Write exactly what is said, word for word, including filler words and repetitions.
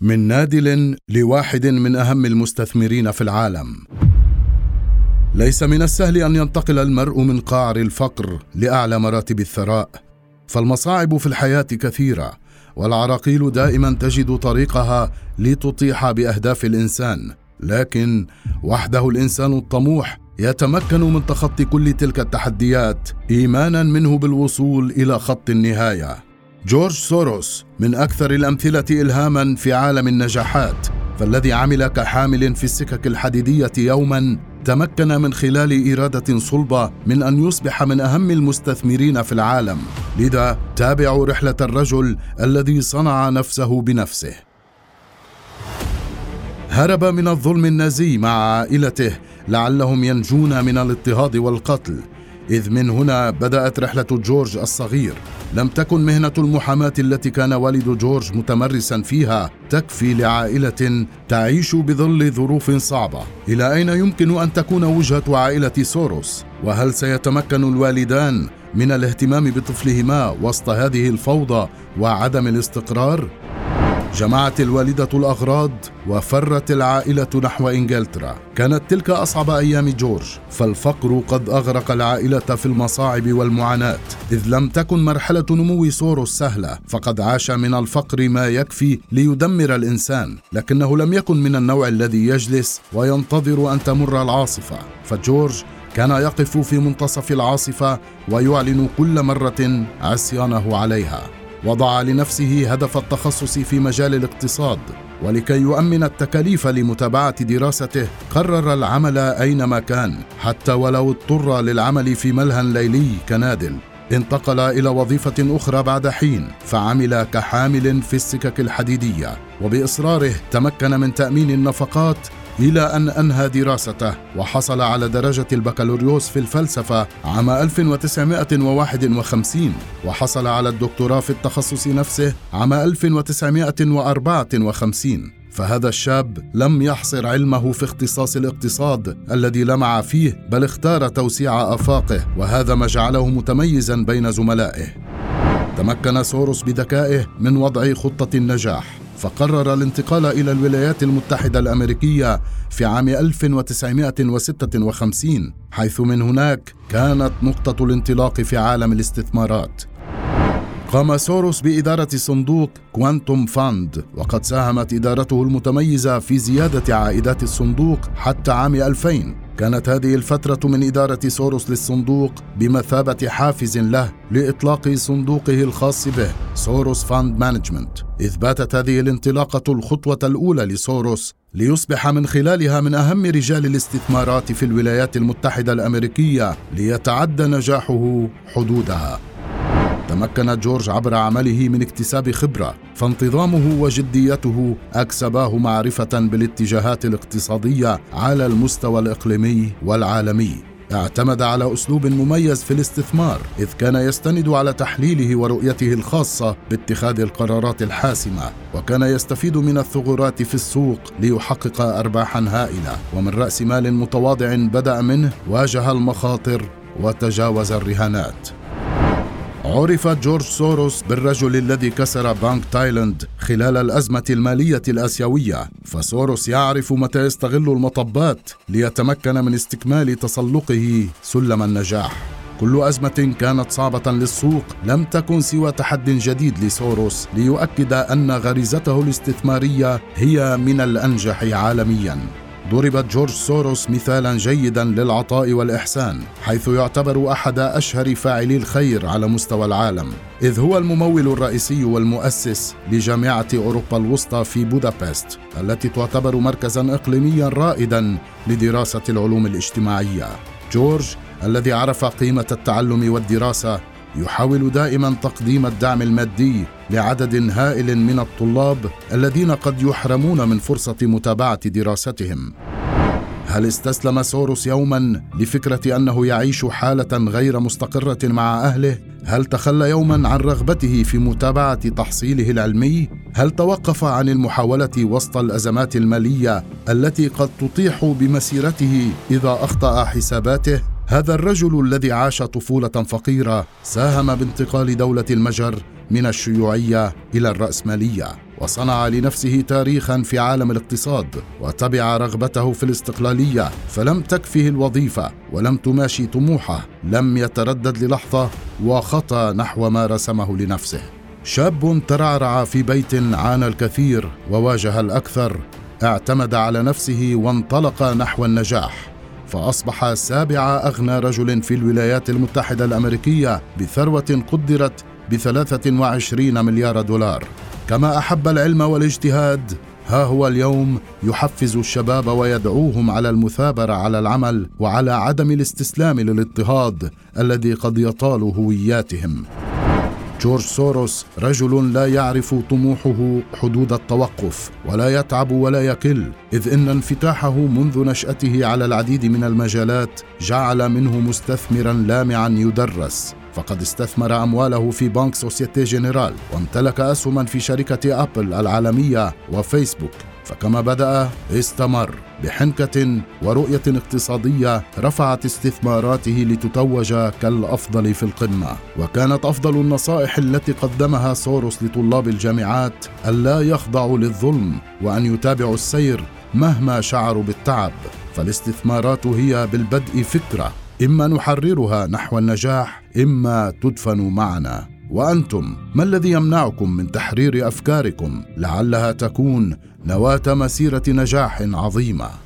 من نادل لواحد من أهم المستثمرين في العالم. ليس من السهل أن ينتقل المرء من قعر الفقر لأعلى مراتب الثراء، فالمصاعب في الحياة كثيرة، والعراقيل دائما تجد طريقها لتطيح بأهداف الإنسان، لكن وحده الإنسان الطموح يتمكن من تخطي كل تلك التحديات إيمانا منه بالوصول إلى خط النهاية. جورج سوروس من أكثر الأمثلة إلهاما في عالم النجاحات، فالذي عمل كحامل في السكك الحديدية يوما تمكن من خلال إرادة صلبة من أن يصبح من أهم المستثمرين في العالم، لذا تابعوا رحلة الرجل الذي صنع نفسه بنفسه. هرب من الظلم النازي مع عائلته لعلهم ينجون من الاضطهاد والقتل، إذ من هنا بدأت رحلة جورج الصغير. لم تكن مهنة المحاماة التي كان والد جورج متمرسا فيها تكفي لعائلة تعيش بظل ظروف صعبة. إلى أين يمكن أن تكون وجهة عائلة سوروس؟ وهل سيتمكن الوالدان من الاهتمام بطفلهما وسط هذه الفوضى وعدم الاستقرار؟ جمعت الوالدة الأغراض وفرت العائلة نحو إنجلترا. كانت تلك أصعب أيام جورج، فالفقر قد أغرق العائلة في المصاعب والمعاناة، إذ لم تكن مرحلة نمو سوروس سهلة، فقد عاش من الفقر ما يكفي ليدمر الإنسان، لكنه لم يكن من النوع الذي يجلس وينتظر أن تمر العاصفة، فجورج كان يقف في منتصف العاصفة ويعلن كل مرة عصيانه عليها. وضع لنفسه هدف التخصص في مجال الاقتصاد، ولكي يؤمن التكاليف لمتابعة دراسته قرر العمل أينما كان، حتى ولو اضطر للعمل في ملهى ليلي كنادل. انتقل إلى وظيفة أخرى بعد حين، فعمل كحامل في السكك الحديدية، وبإصراره تمكن من تأمين النفقات إلى أن أنهى دراسته، وحصل على درجة البكالوريوس في الفلسفة عام ألف وتسعمائة وواحد وخمسين، وحصل على الدكتوراه في التخصص نفسه عام ألف وتسعمائة وأربعة وخمسين. فهذا الشاب لم يحصر علمه في اختصاص الاقتصاد الذي لمع فيه، بل اختار توسيع آفاقه، وهذا ما جعله متميزا بين زملائه. تمكن سوروس بذكائه من وضع خطة النجاح، فقرر الانتقال إلى الولايات المتحدة الأمريكية في عام ألف وتسعمائة وستة وخمسين، حيث من هناك كانت نقطة الانطلاق في عالم الاستثمارات. قام سوروس بإدارة صندوق كوانتوم فاند، وقد ساهمت إدارته المتميزة في زيادة عائدات الصندوق حتى عام ألفين. كانت هذه الفترة من إدارة سوروس للصندوق بمثابة حافز له لإطلاق صندوقه الخاص به، سوروس فاند مانجمنت، إذ باتت هذه الانطلاقة الخطوة الأولى لسوروس ليصبح من خلالها من أهم رجال الاستثمارات في الولايات المتحدة الأمريكية، ليتعدى نجاحه حدودها. تمكن جورج عبر عمله من اكتساب خبرة، فانتظامه وجديته أكسباه معرفة بالاتجاهات الاقتصادية على المستوى الإقليمي والعالمي. اعتمد على أسلوب مميز في الاستثمار، إذ كان يستند على تحليله ورؤيته الخاصة باتخاذ القرارات الحاسمة، وكان يستفيد من الثغرات في السوق ليحقق أرباحا هائلة، ومن رأس مال متواضع بدأ منه واجه المخاطر وتجاوز الرهانات. عرف جورج سوروس بالرجل الذي كسر بنك تايلاند خلال الأزمة المالية الآسيوية، فسوروس يعرف متى يستغل المطبات ليتمكن من استكمال تسلقه سلم النجاح. كل أزمة كانت صعبة للسوق لم تكن سوى تحدي جديد لسوروس ليؤكد أن غريزته الاستثمارية هي من الأنجح عالمياً. ضرب جورج سوروس مثالا جيدا للعطاء والإحسان، حيث يعتبر أحد أشهر فاعلي الخير على مستوى العالم، إذ هو الممول الرئيسي والمؤسس لجامعة أوروبا الوسطى في بودابست، التي تعتبر مركزا إقليميا رائدا لدراسة العلوم الاجتماعية. جورج الذي عرف قيمة التعلم والدراسة يحاول دائما تقديم الدعم المادي لعدد هائل من الطلاب الذين قد يحرمون من فرصة متابعة دراستهم. هل استسلم سوروس يوما لفكرة أنه يعيش حالة غير مستقرة مع أهله؟ هل تخلى يوما عن رغبته في متابعة تحصيله العلمي؟ هل توقف عن المحاولة وسط الأزمات المالية التي قد تطيح بمسيرته إذا أخطأ حساباته؟ هذا الرجل الذي عاش طفولة فقيرة ساهم بانتقال دولة المجر من الشيوعية إلى الرأسمالية، وصنع لنفسه تاريخاً في عالم الاقتصاد، وتبع رغبته في الاستقلالية، فلم تكفه الوظيفة ولم تماشي طموحه، لم يتردد للحظة وخطى نحو ما رسمه لنفسه. شاب ترعرع في بيت عانى الكثير وواجه الأكثر، اعتمد على نفسه وانطلق نحو النجاح، فأصبح سابع أغنى رجل في الولايات المتحدة الأمريكية بثروة قدرت بثلاثة وعشرين مليار دولار. كما أحب العلم والاجتهاد، ها هو اليوم يحفز الشباب ويدعوهم على المثابرة على العمل وعلى عدم الاستسلام للاضطهاد الذي قد يطال هوياتهم. جورج سوروس رجل لا يعرف طموحه حدود التوقف، ولا يتعب ولا يكل، إذ إن انفتاحه منذ نشأته على العديد من المجالات جعل منه مستثمراً لامعاً يدرس، فقد استثمر أمواله في بنك سوسيتي جنرال، وامتلك أسهماً في شركة أبل العالمية وفيسبوك. فكما بدأ استمر بحنكة ورؤية اقتصادية رفعت استثماراته لتتوج كالأفضل في القمة. وكانت أفضل النصائح التي قدمها سوروس لطلاب الجامعات ألا يخضعوا للظلم، وأن يتابعوا السير مهما شعروا بالتعب، فالاستثمارات هي بالبدء فكرة، إما نحررها نحو النجاح، إما تدفن معنا. وأنتم، ما الذي يمنعكم من تحرير أفكاركم لعلها تكون نواة مسيرة نجاح عظيمة؟